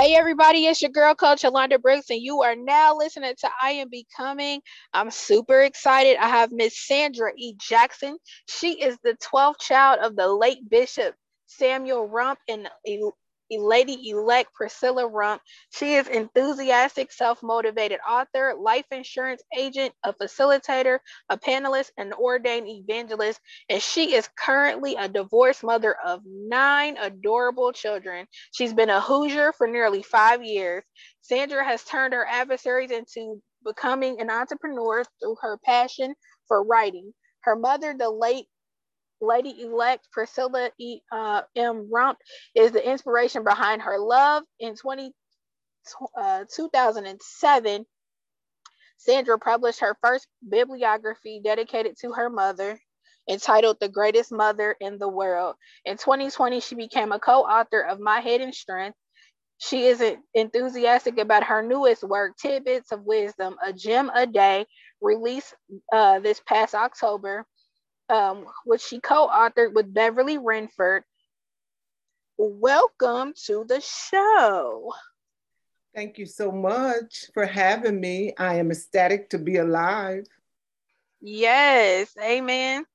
Hey everybody, it's your girl Coach Alonda Brooks, and you are now listening to I Am Becoming. I'm super excited. I have Miss Sandra E. Jackson. She is the 12th child of the late Bishop Samuel Rumph and Lady-elect Priscilla Rumph. She is enthusiastic, self-motivated author, life insurance agent, a facilitator, a panelist, an ordained evangelist, and she is currently a divorced mother of 9 adorable children. She's been a Hoosier for nearly 5 years. Sandra has turned her adversaries into becoming an entrepreneur through her passion for writing. Her mother, the late Lady-elect Priscilla M. Rumph, is the inspiration behind her love. In 2007, Sandra published her first bibliography dedicated to her mother, entitled The Greatest Mother in the World. In 2020, she became a co-author of My Hidden Strength. She is enthusiastic about her newest work, Tidbits of Wisdom, A Gem A Day, released this past October. Which she co-authored with Beverly Renford. Welcome to the show. Thank you so much for having me. I am ecstatic to be alive. Yes, amen.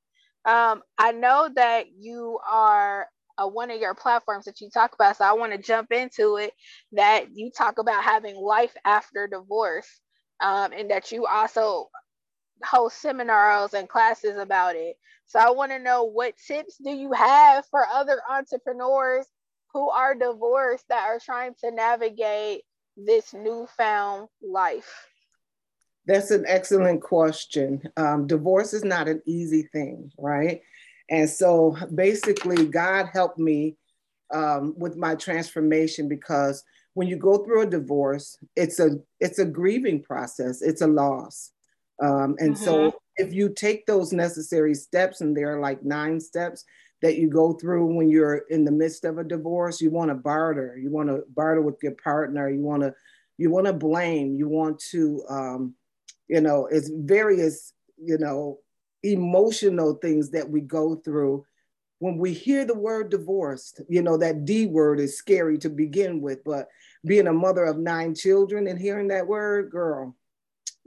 I know that you are one of your platforms that you talk about, so I want to jump into it, that you talk about having life after divorce, and that you also host seminars and classes about it. So I want to know, what tips do you have for other entrepreneurs who are divorced that are trying to navigate this newfound life? That's an excellent question. Divorce is not an easy thing, right? And so basically God helped me with my transformation, because when you go through a divorce, it's a grieving process. It's a loss. And so if you take those necessary steps, and there are like 9 steps that you go through when you're in the midst of a divorce, you want to barter. You want to barter with your partner. You want to blame. You want to, it's various, emotional things that we go through. When we hear the word divorced, that D word is scary to begin with, but being a mother of 9 children and hearing that word, girl.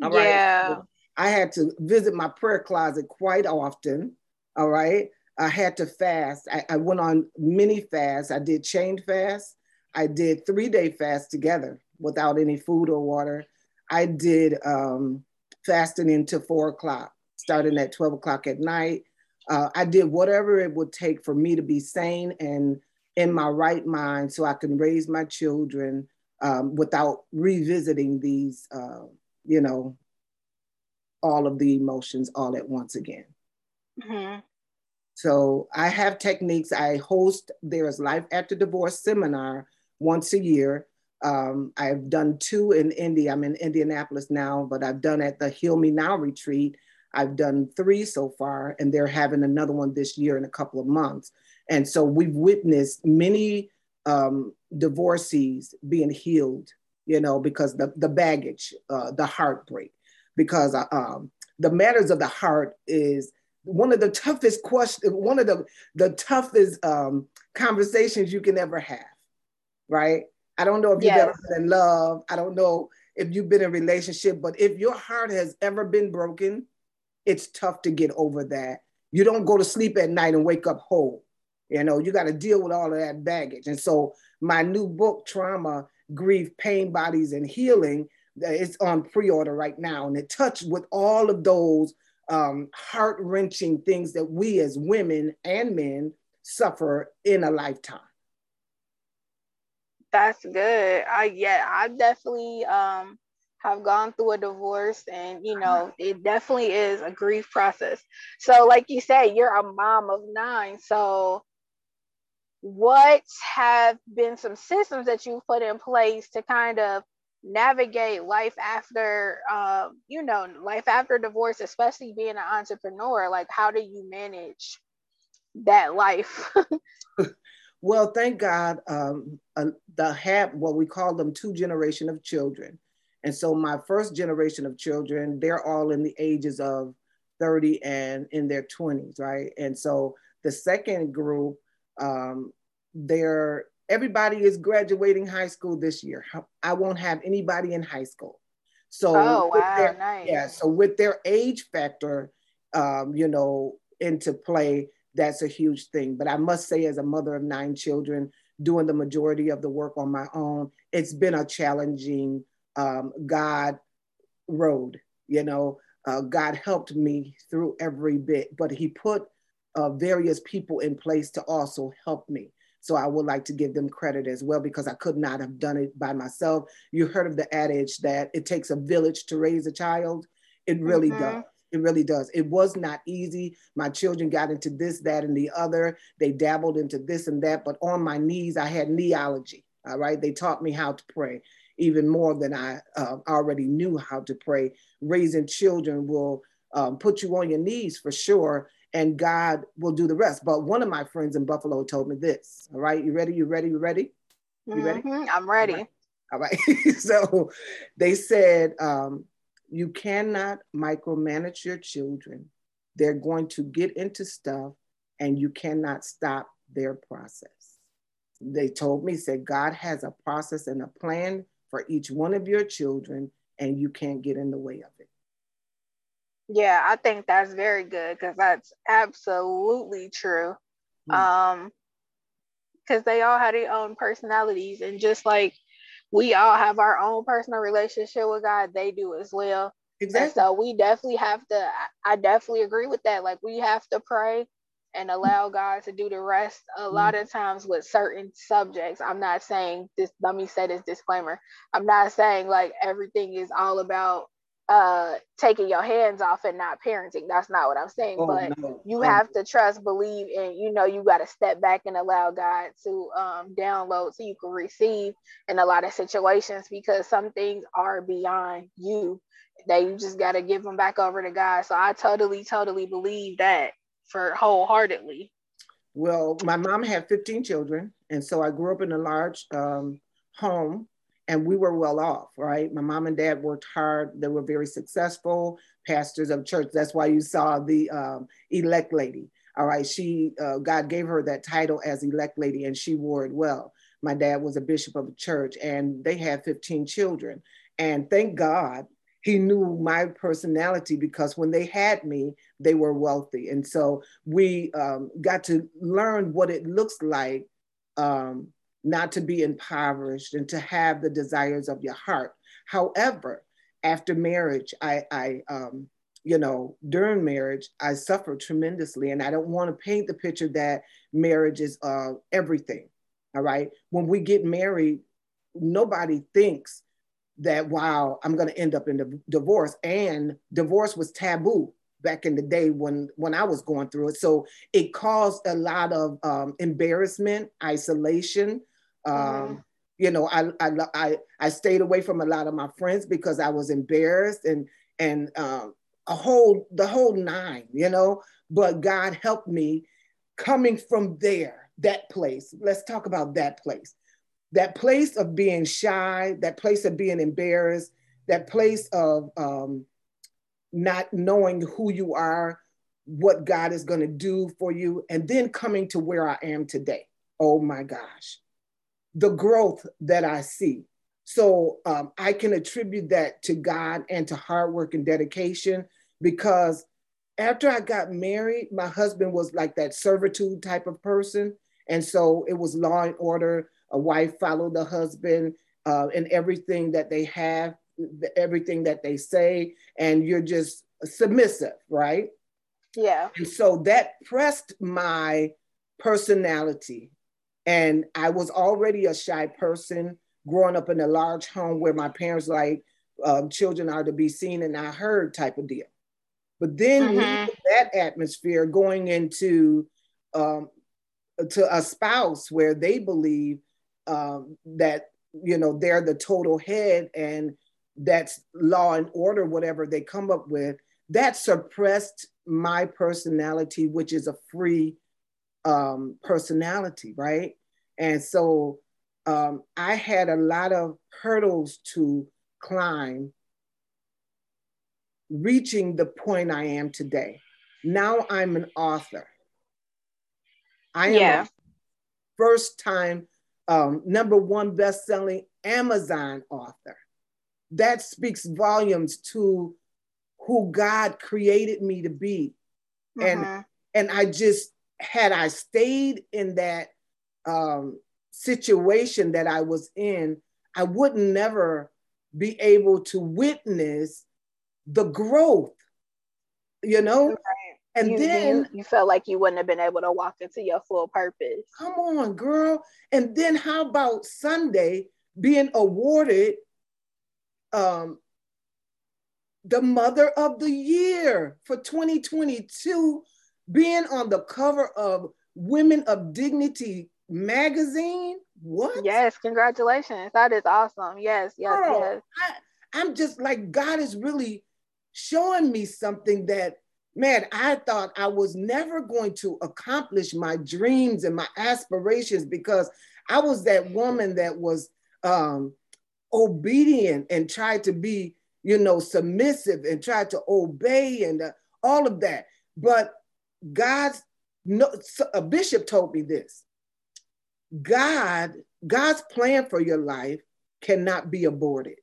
All right. Yeah. I had to visit my prayer closet quite often, all right? I had to fast. I went on many fasts. I did chain fast. I did 3-day fast together without any food or water. I did fasting into 4 o'clock, starting at 12 o'clock at night. I did whatever it would take for me to be sane and in my right mind so I can raise my children without revisiting these, all of the emotions all at once again. Mm-hmm. So I have techniques. I host, there's Life After Divorce seminar once a year. I've done 2 in Indy. I'm in Indianapolis now, but I've done at the Heal Me Now retreat. I've done 3 so far, and they're having another one this year in a couple of months. And so we've witnessed many divorcees being healed, because the baggage, the heartbreak, because the matters of the heart is one of the toughest questions, one of the toughest conversations you can ever have, right? I don't know if you've ever been in love. I don't know if you've been in a relationship, but if your heart has ever been broken, it's tough to get over that. You don't go to sleep at night and wake up whole. You got to deal with all of that baggage. And so my new book, Trauma, Grief, Pain, Bodies and Healing, it's on pre-order right now, and it touched with all of those heart-wrenching things that we as women and men suffer in a lifetime. That's good. I definitely have gone through a divorce, and it definitely is a grief process. So like you said, you're a mom of 9, so what have been some systems that you've put in place to kind of navigate life after, life after divorce, especially being an entrepreneur? Like, how do you manage that life? Well, thank God, what we call them 2 generation of children. And so my first generation of children, they're all in the ages of 30 and in their 20s, right? And so the second group, they're everybody is graduating high school this year. I won't have anybody in high school. So, oh, wow, nice. Yeah, so with their age factor, you know, into play, that's a huge thing. But I must say, as a mother of 9 children, doing the majority of the work on my own, it's been a challenging God road. You know, God helped me through every bit, but he put various people in place to also help me. So I would like to give them credit as well, because I could not have done it by myself. You heard of the adage that it takes a village to raise a child. It really does. It really does. It was not easy. My children got into this, that, and the other. They dabbled into this and that, but on my knees, I had neology. All right. They taught me how to pray even more than I already knew how to pray. Raising children will put you on your knees for sure, and God will do the rest. But one of my friends in Buffalo told me this. All right. You ready? You ready? You ready? You ready? I'm ready. All right. All right. So they said, you cannot micromanage your children. They're going to get into stuff, and you cannot stop their process. They told me, said, God has a process and a plan for each one of your children, and you can't get in the way of it. Yeah, I think that's very good, because that's absolutely true. Because they all have their own personalities, and just like we all have our own personal relationship with God, they do as well. Exactly. And so we definitely have to, I definitely agree with that. Like, we have to pray and allow God to do the rest. A lot of times with certain subjects, I'm not saying this, let me say this disclaimer. I'm not saying like everything is all about taking your hands off and not parenting. That's not what I'm saying, but you have to trust, believe, and you know, you got to step back and allow God to download so you can receive in a lot of situations, because some things are beyond you that you just got to give them back over to God. So I totally believe that for wholeheartedly. Well, my mom had 15 children, and so I grew up in a large home. And we were well off, right? My mom and dad worked hard. They were very successful pastors of church. That's why you saw the elect lady. All right. She, God gave her that title as elect lady, and she wore it well. My dad was a bishop of a church, and they had 15 children. And thank God he knew my personality, because when they had me, they were wealthy. And so we got to learn what it looks like not to be impoverished and to have the desires of your heart. However, after marriage, I you know, during marriage, I suffered tremendously, and I don't want to paint the picture that marriage is everything. All right. When we get married, nobody thinks that, wow, I'm going to end up in a divorce, and divorce was taboo back in the day when I was going through it. So it caused a lot of embarrassment, isolation. You know, I stayed away from a lot of my friends because I was embarrassed, and the whole nine, you know. But God helped me coming from there, that place. Let's talk about that place of being shy, that place of being embarrassed, that place of not knowing who you are, what God is going to do for you, and then coming to where I am today. Oh my gosh, the growth that I see. So I can attribute that to God and to hard work and dedication, because after I got married, my husband was like that servitude type of person. And so it was law and order. A wife followed the husband in everything that they have, everything that they say, and you're just submissive, right? Yeah. And so that pressed my personality. And I was already a shy person growing up in a large home where my parents like, children are to be seen and not heard type of deal. But then that atmosphere going into to a spouse where they believe that, you know, they're the total head, and that's law and order, whatever they come up with, that suppressed my personality, which is a free personality, right? And so I had a lot of hurdles to climb, reaching the point I am today. Now I'm an author. I am a first-time #1 best-selling Amazon author. That speaks volumes to who God created me to be. And I just, had I stayed in that situation that I was in, I wouldn't never be able to witness the growth, you know? Right. And then you felt like you wouldn't have been able to walk into your full purpose. Come on, girl. And then how about Sunday being awarded the Mother of the Year for 2022, being on the cover of Women of Dignity magazine? What? Yes, congratulations. That is awesome. Yes, yes, girl, yes. I'm just like, God is really showing me something that, man, I thought I was never going to accomplish my dreams and my aspirations because I was that woman that was obedient and tried to be, you know, submissive and tried to obey and all of that. But a bishop told me this. God's plan for your life cannot be aborted.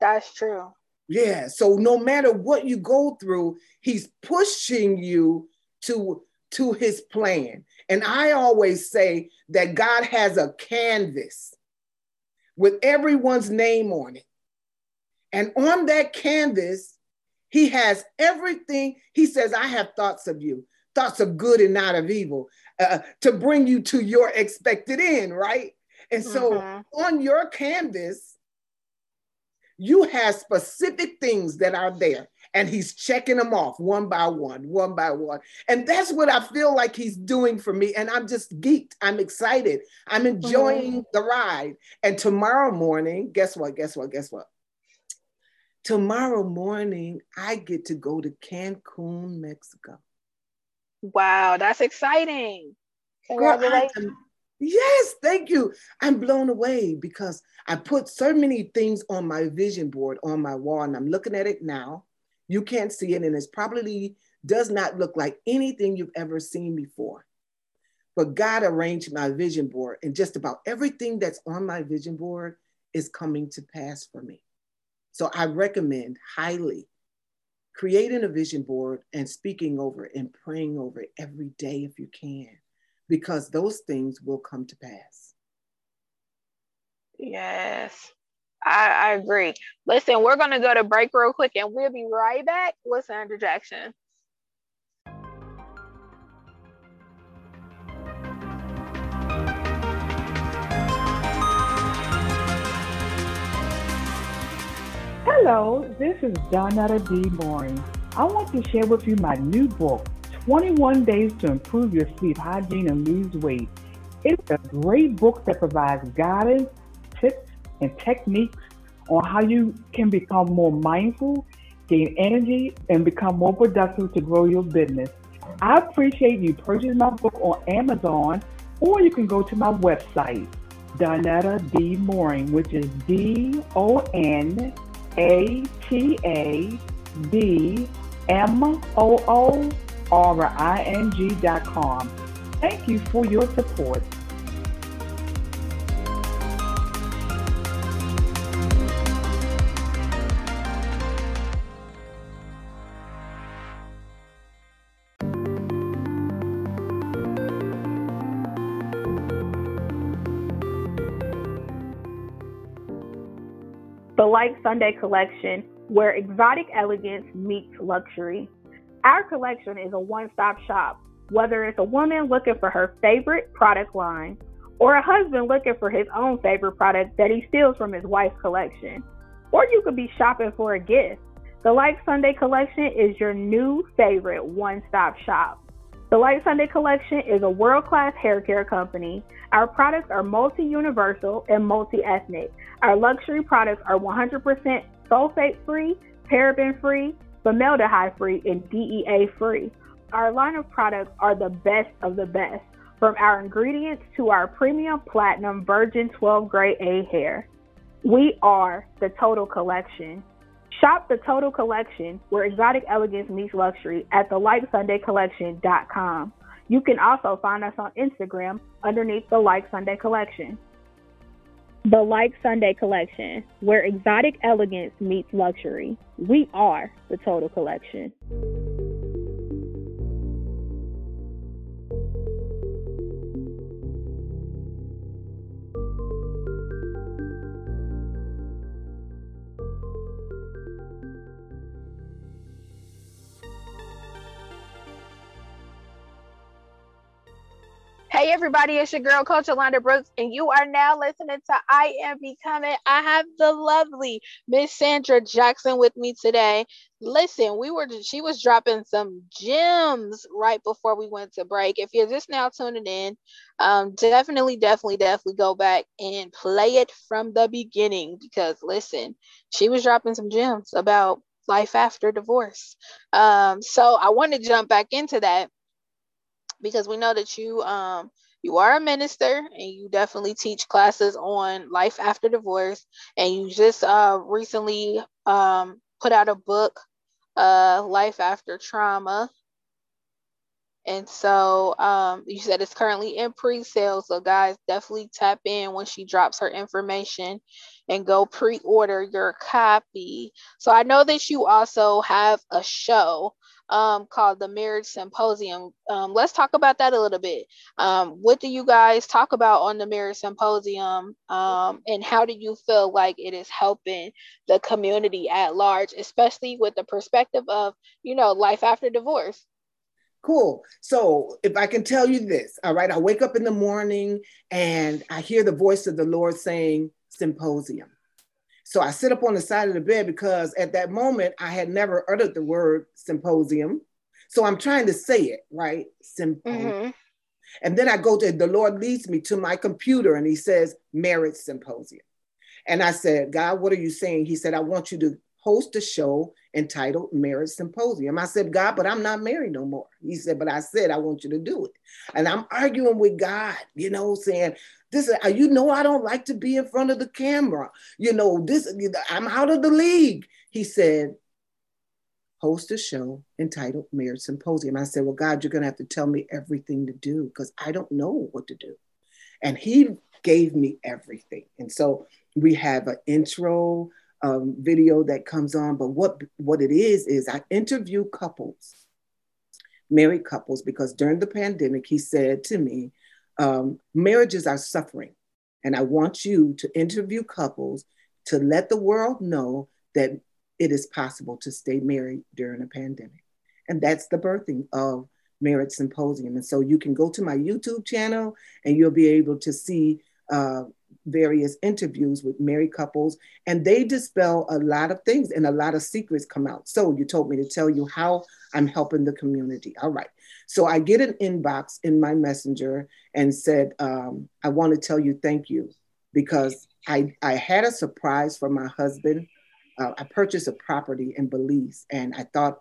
That's true. Yeah. So no matter what you go through, he's pushing you to his plan. And I always say that God has a canvas with everyone's name on it. And on that canvas, he has everything. He says, I have thoughts of you, thoughts of good and not of evil, to bring you to your expected end, right? And so on your canvas, you have specific things that are there, and he's checking them off one by one. And that's what I feel like he's doing for me. And I'm just geeked. I'm excited. I'm enjoying the ride. And tomorrow morning, guess what? Tomorrow morning, I get to go to Cancun, Mexico. Wow, that's exciting. Congratulations. Girl, yes, thank you. I'm blown away because I put so many things on my vision board, on my wall, and I'm looking at it now. You can't see it, and it probably does not look like anything you've ever seen before. But God arranged my vision board, and just about everything that's on my vision board is coming to pass for me. So I recommend highly creating a vision board and speaking over it and praying over it every day if you can, because those things will come to pass. Yes, I agree. Listen, we're going to go to break real quick and we'll be right back with Sandra Jackson. Hello, this is Donetta D. Mooring. I want to share with you my new book, 21 Days to Improve Your Sleep, Hygiene, and Lose Weight. It's a great book that provides guidance, tips, and techniques on how you can become more mindful, gain energy, and become more productive to grow your business. I appreciate you purchasing my book on Amazon, or you can go to my website, Donetta D. Mooring, which is DONATADMOORING.com. Thank you for your support. The Like Sunday Collection, where exotic elegance meets luxury. Our collection is a one-stop shop, whether it's a woman looking for her favorite product line or a husband looking for his own favorite product that he steals from his wife's collection. Or you could be shopping for a gift. The Like Sunday Collection is your new favorite one-stop shop. The Like Sunday Collection is a world-class hair care company. Our products are multi-universal and multi-ethnic. Our luxury products are 100% sulfate-free, paraben-free, formaldehyde-free, and DEA-free. Our line of products are the best of the best, from our ingredients to our premium platinum virgin 12 gray A hair. We are the Total Collection. Shop the Total Collection, where exotic elegance meets luxury, at thelikeSundayCollection.com. You can also find us on Instagram underneath the Like Sunday Collection. The Like Sunday Collection, where exotic elegance meets luxury. We are the total collection. Hey everybody, it's your girl, Coach Alonda Brooks, and you are now listening to I Am Becoming. I have the lovely Miss Sandra Jackson with me today. Listen, she was dropping some gems right before we went to break. If you're just now tuning in, definitely go back and play it from the beginning, because listen, she was dropping some gems about life after divorce. So I want to jump back into that, because we know that you are a minister and you definitely teach classes on life after divorce. And you just recently put out a book, Life After Trauma. And so you said it's currently in pre-sale. So guys, definitely tap in when she drops her information and go pre-order your copy. So I know that you also have a show called the Marriage Symposium. Let's talk about that a little bit. What do you guys talk about on the Marriage Symposium, and how do you feel like it is helping the community at large, especially with the perspective of, you know, life after divorce? Cool. So if I can tell you this, all right, I wake up in the morning and I hear the voice of the Lord saying symposium. So I sit up on the side of the bed because at that moment I had never uttered the word symposium. So I'm trying to say it, right? Symposium. Mm-hmm. And then I go to, the Lord leads me to my computer and he says, Marriage Symposium. And I said, God, what are you saying? He said, I want you to host a show entitled Marriage Symposium. I said, God, but I'm not married no more. He said, but I said, I want you to do it. And I'm arguing with God, you know, saying, this is, you know, I don't like to be in front of the camera. You know, this, I'm out of the league. He said, host a show entitled Marriage Symposium. I said, well, God, you're going to have to tell me everything to do because I don't know what to do. And he gave me everything. And so we have an intro video that comes on, but what it is I interview couples, married couples, because during the pandemic, he said to me, marriages are suffering. And I want you to interview couples to let the world know that it is possible to stay married during a pandemic. And that's the birthing of Marriage Symposium. And so you can go to my YouTube channel and you'll be able to see various interviews with married couples, and they dispel a lot of things and a lot of secrets come out. So you told me to tell you how I'm helping the community. All right. So I get an inbox in my messenger and said, I want to tell you, thank you, because I had a surprise for my husband. I purchased a property in Belize and I thought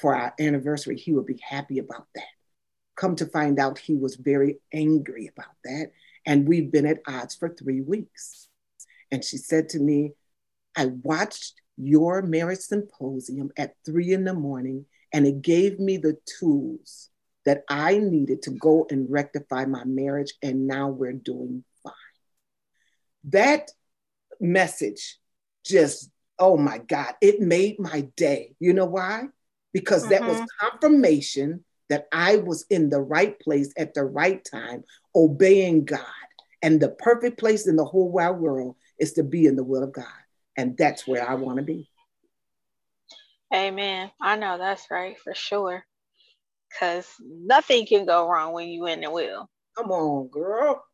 for our anniversary, he would be happy about that. Come to find out he was very angry about that. And we've been at odds for 3 weeks. And she said to me, I watched your marriage symposium at 3 a.m. and it gave me the tools that I needed to go and rectify my marriage. And now we're doing fine. That message just, oh my God, it made my day. You know why? Because that was confirmation that I was in the right place at the right time, obeying God. And the perfect place in the whole wide world is to be in the will of God. And that's where I want to be. Amen. I know that's right for sure. Because nothing can go wrong when you're in the will. Come on, girl.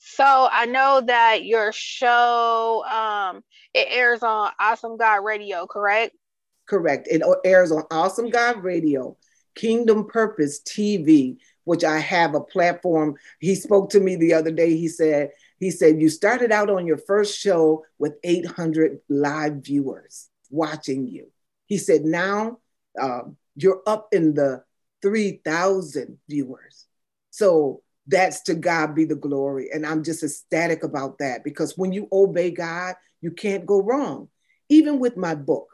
So I know that your show, it airs on Awesome God Radio, correct? Correct. It airs on Awesome God Radio, Kingdom Purpose TV, which I have a platform. He spoke to me the other day. He said, you started out on your first show with 800 live viewers watching you. He said, now you're up in the 3,000 viewers. So that's, to God be the glory. And I'm just ecstatic about that, because when you obey God, you can't go wrong. Even with my book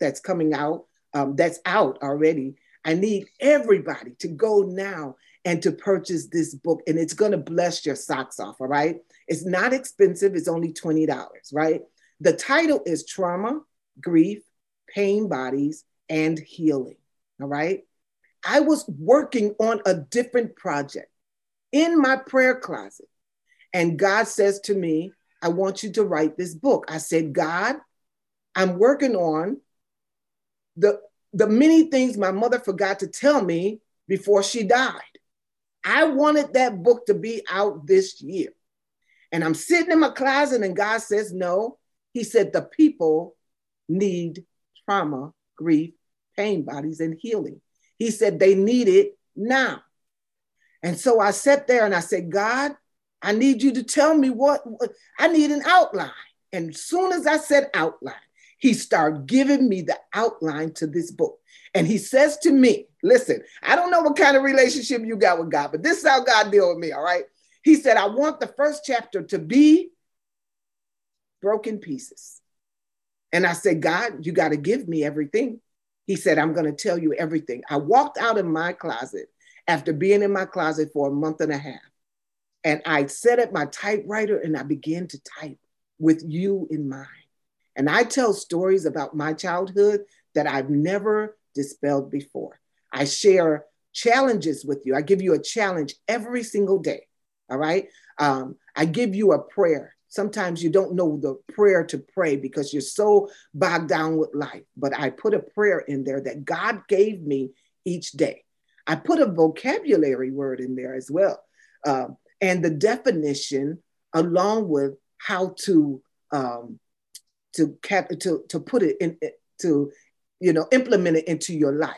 that's coming out, that's out already. I need everybody to go now and to purchase this book, and it's going to bless your socks off, all right? It's not expensive. It's only $20, right? The title is Trauma, Grief, Pain, Bodies, and Healing, all right? I was working on a different project in my prayer closet, and God says to me, I want you to write this book. I said, God, I'm working on the many things my mother forgot to tell me before she died. I wanted that book to be out this year. And I'm sitting in my closet and God says, no. He said, the people need trauma, grief, pain, bodies, and healing. He said, they need it now. And so I sat there and I said, God, I need you to tell me what I need an outline. And as soon as I said outline, he started giving me the outline to this book. And he says to me, listen, I don't know what kind of relationship you got with God, but this is how God deal with me, all right? He said, I want the first chapter to be broken pieces. And I said, God, you got to give me everything. He said, I'm going to tell you everything. I walked out of my closet after being in my closet for a month and a half. And I set up my typewriter and I began to type with you in mind. And I tell stories about my childhood that I've never dispelled before. I share challenges with you. I give you a challenge every single day, all right? I give you a prayer. Sometimes you don't know the prayer to pray because you're so bogged down with life, but I put a prayer in there that God gave me each day. I put a vocabulary word in there as well. And the definition along with how to put it in, to, you know, implement it into your life.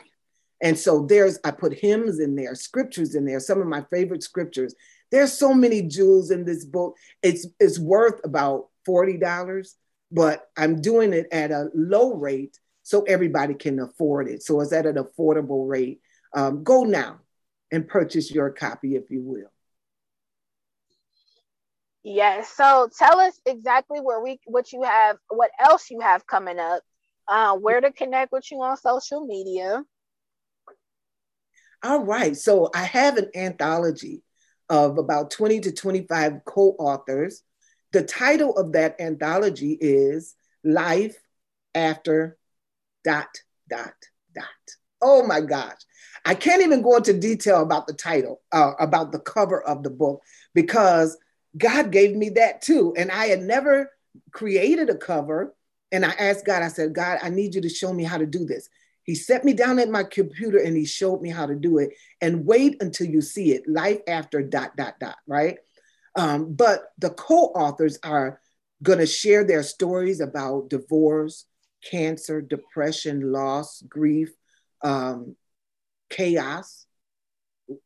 And so I put hymns in there, scriptures in there, some of my favorite scriptures. There's so many jewels in this book. It's worth about $40, but I'm doing it at a low rate so everybody can afford it. So it's at an affordable rate. Go now and purchase your copy if you will. Yes. So tell us exactly what else you have coming up, where to connect with you on social media. All right. So I have an anthology of about 20 to 25 co-authors. The title of that anthology is Life After .. Oh my gosh. I can't even go into detail about the title, about the cover of the book, because God gave me that too. And I had never created a cover. And I asked God, I said, God, I need you to show me how to do this. He set me down at my computer and he showed me how to do it. And wait until you see it, Life After ... right? But the co-authors are going to share their stories about divorce, cancer, depression, loss, grief, chaos,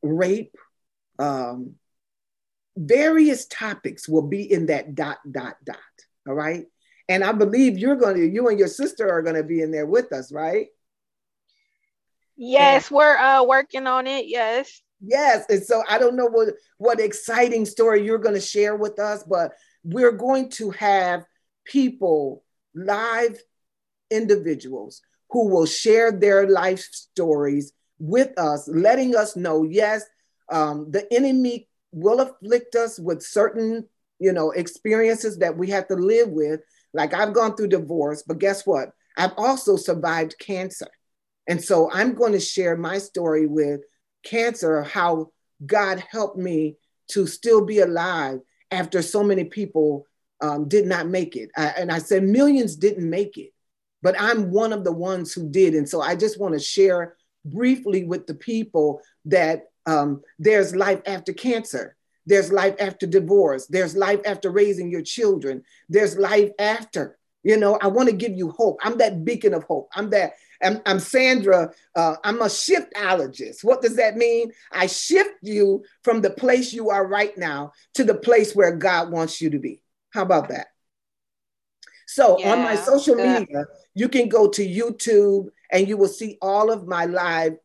rape, various topics will be in that ... all right? And I believe you and your sister are going to be in there with us, right? Yes, and we're working on it. Yes. Yes. And so I don't know what exciting story you're going to share with us, but we're going to have people, live individuals who will share their life stories with us, letting us know, yes, the enemy will afflict us with certain, experiences that we have to live with. Like I've gone through divorce, but guess what? I've also survived cancer. And so I'm going to share my story with cancer, how God helped me to still be alive after so many people did not make it. I said millions didn't make it, but I'm one of the ones who did. And so I just want to share briefly with the people that there's life after cancer. There's life after divorce. There's life after raising your children. There's life after, I want to give you hope. I'm that beacon of hope. I'm Sandra. I'm a shiftalogist. What does that mean? I shift you from the place you are right now to the place where God wants you to be. How about that? So on my social media, you can go to YouTube and you will see all of my live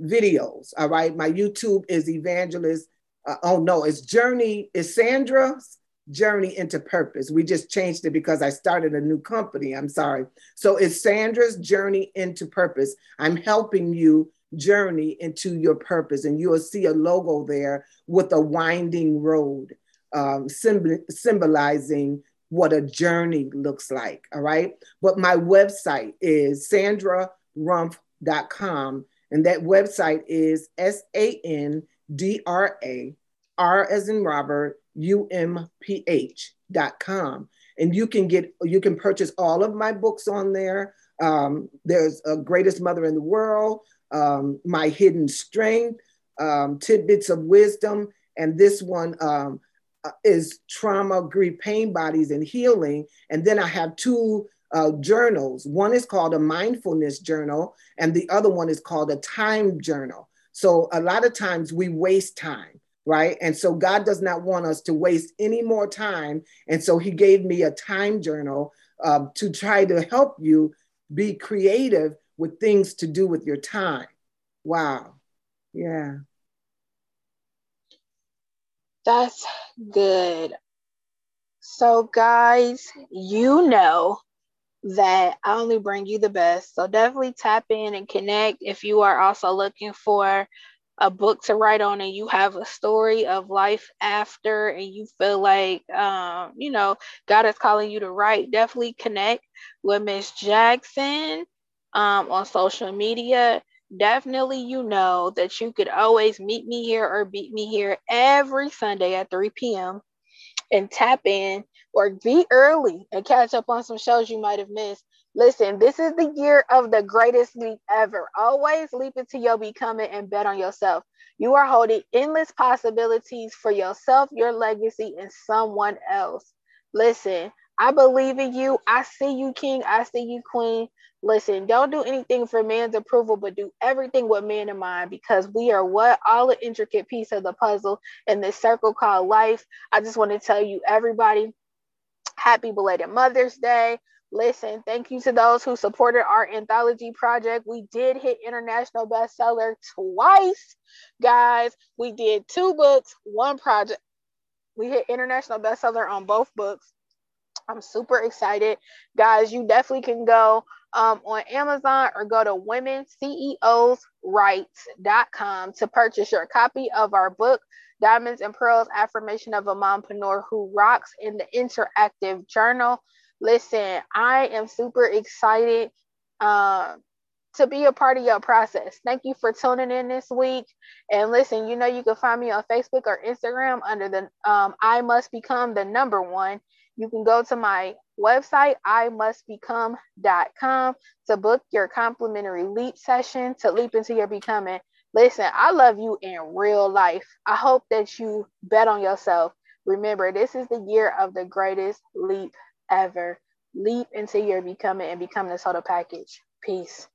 videos. All right. My YouTube is Evangelist. It's Journey. It's Sandra's Journey into Purpose. We just changed it because I started a new company. I'm sorry. So it's Sandra's Journey into Purpose. I'm helping you journey into your purpose. And you'll see a logo there with a winding road, symbolizing what a journey looks like. All right. But my website is sandrarumph.com. And that website is S-A-N-D-R-A-R as in Robert, U-M-P-H.com. And you can purchase all of my books on there. There's A Greatest Mother in the World, My Hidden Strength, Tidbits of Wisdom. And this one is Trauma, Grief, Pain, Bodies and Healing. And then I have two journals. One is called a mindfulness journal, and the other one is called a time journal. So a lot of times we waste time, right? And so God does not want us to waste any more time. And so he gave me a time journal to try to help you be creative with things to do with your time. Wow. Yeah. That's good. So guys, you know that I only bring you the best. So definitely tap in and connect. If you are also looking for a book to write on and you have a story of life after and you feel like, God is calling you to write, definitely connect with Miss Jackson on social media. Definitely, you know that you could always meet me here or beat me here every Sunday at 3 p.m. and tap in. Or be early and catch up on some shows you might have missed. Listen, this is the year of the greatest leap ever. Always leap into your becoming and bet on yourself. You are holding endless possibilities for yourself, your legacy, and someone else. Listen, I believe in you. I see you, King. I see you, Queen. Listen, don't do anything for man's approval, but do everything with man in mind, because we are all an intricate piece of the puzzle in this circle called life. I just want to tell you, everybody, happy belated Mother's Day. Listen, thank you to those who supported our anthology project. We did hit international bestseller twice, guys. We did two books, one project. We hit international bestseller on both books. I'm super excited. Guys, you definitely can go on Amazon or go to womenceosrights.com to purchase your copy of our book, Diamonds and Pearls, Affirmation of a Mompreneur Who Rocks, in the interactive journal. Listen, I am super excited to be a part of your process. Thank you for tuning in this week. And listen, you know, you can find me on Facebook or Instagram under the I Must Become the number one. You can go to my website, imustbecome.com, to book your complimentary leap session to leap into your becoming. Listen, I love you in real life. I hope that you bet on yourself. Remember, this is the year of the greatest leap ever. Leap into your becoming and become this total package. Peace.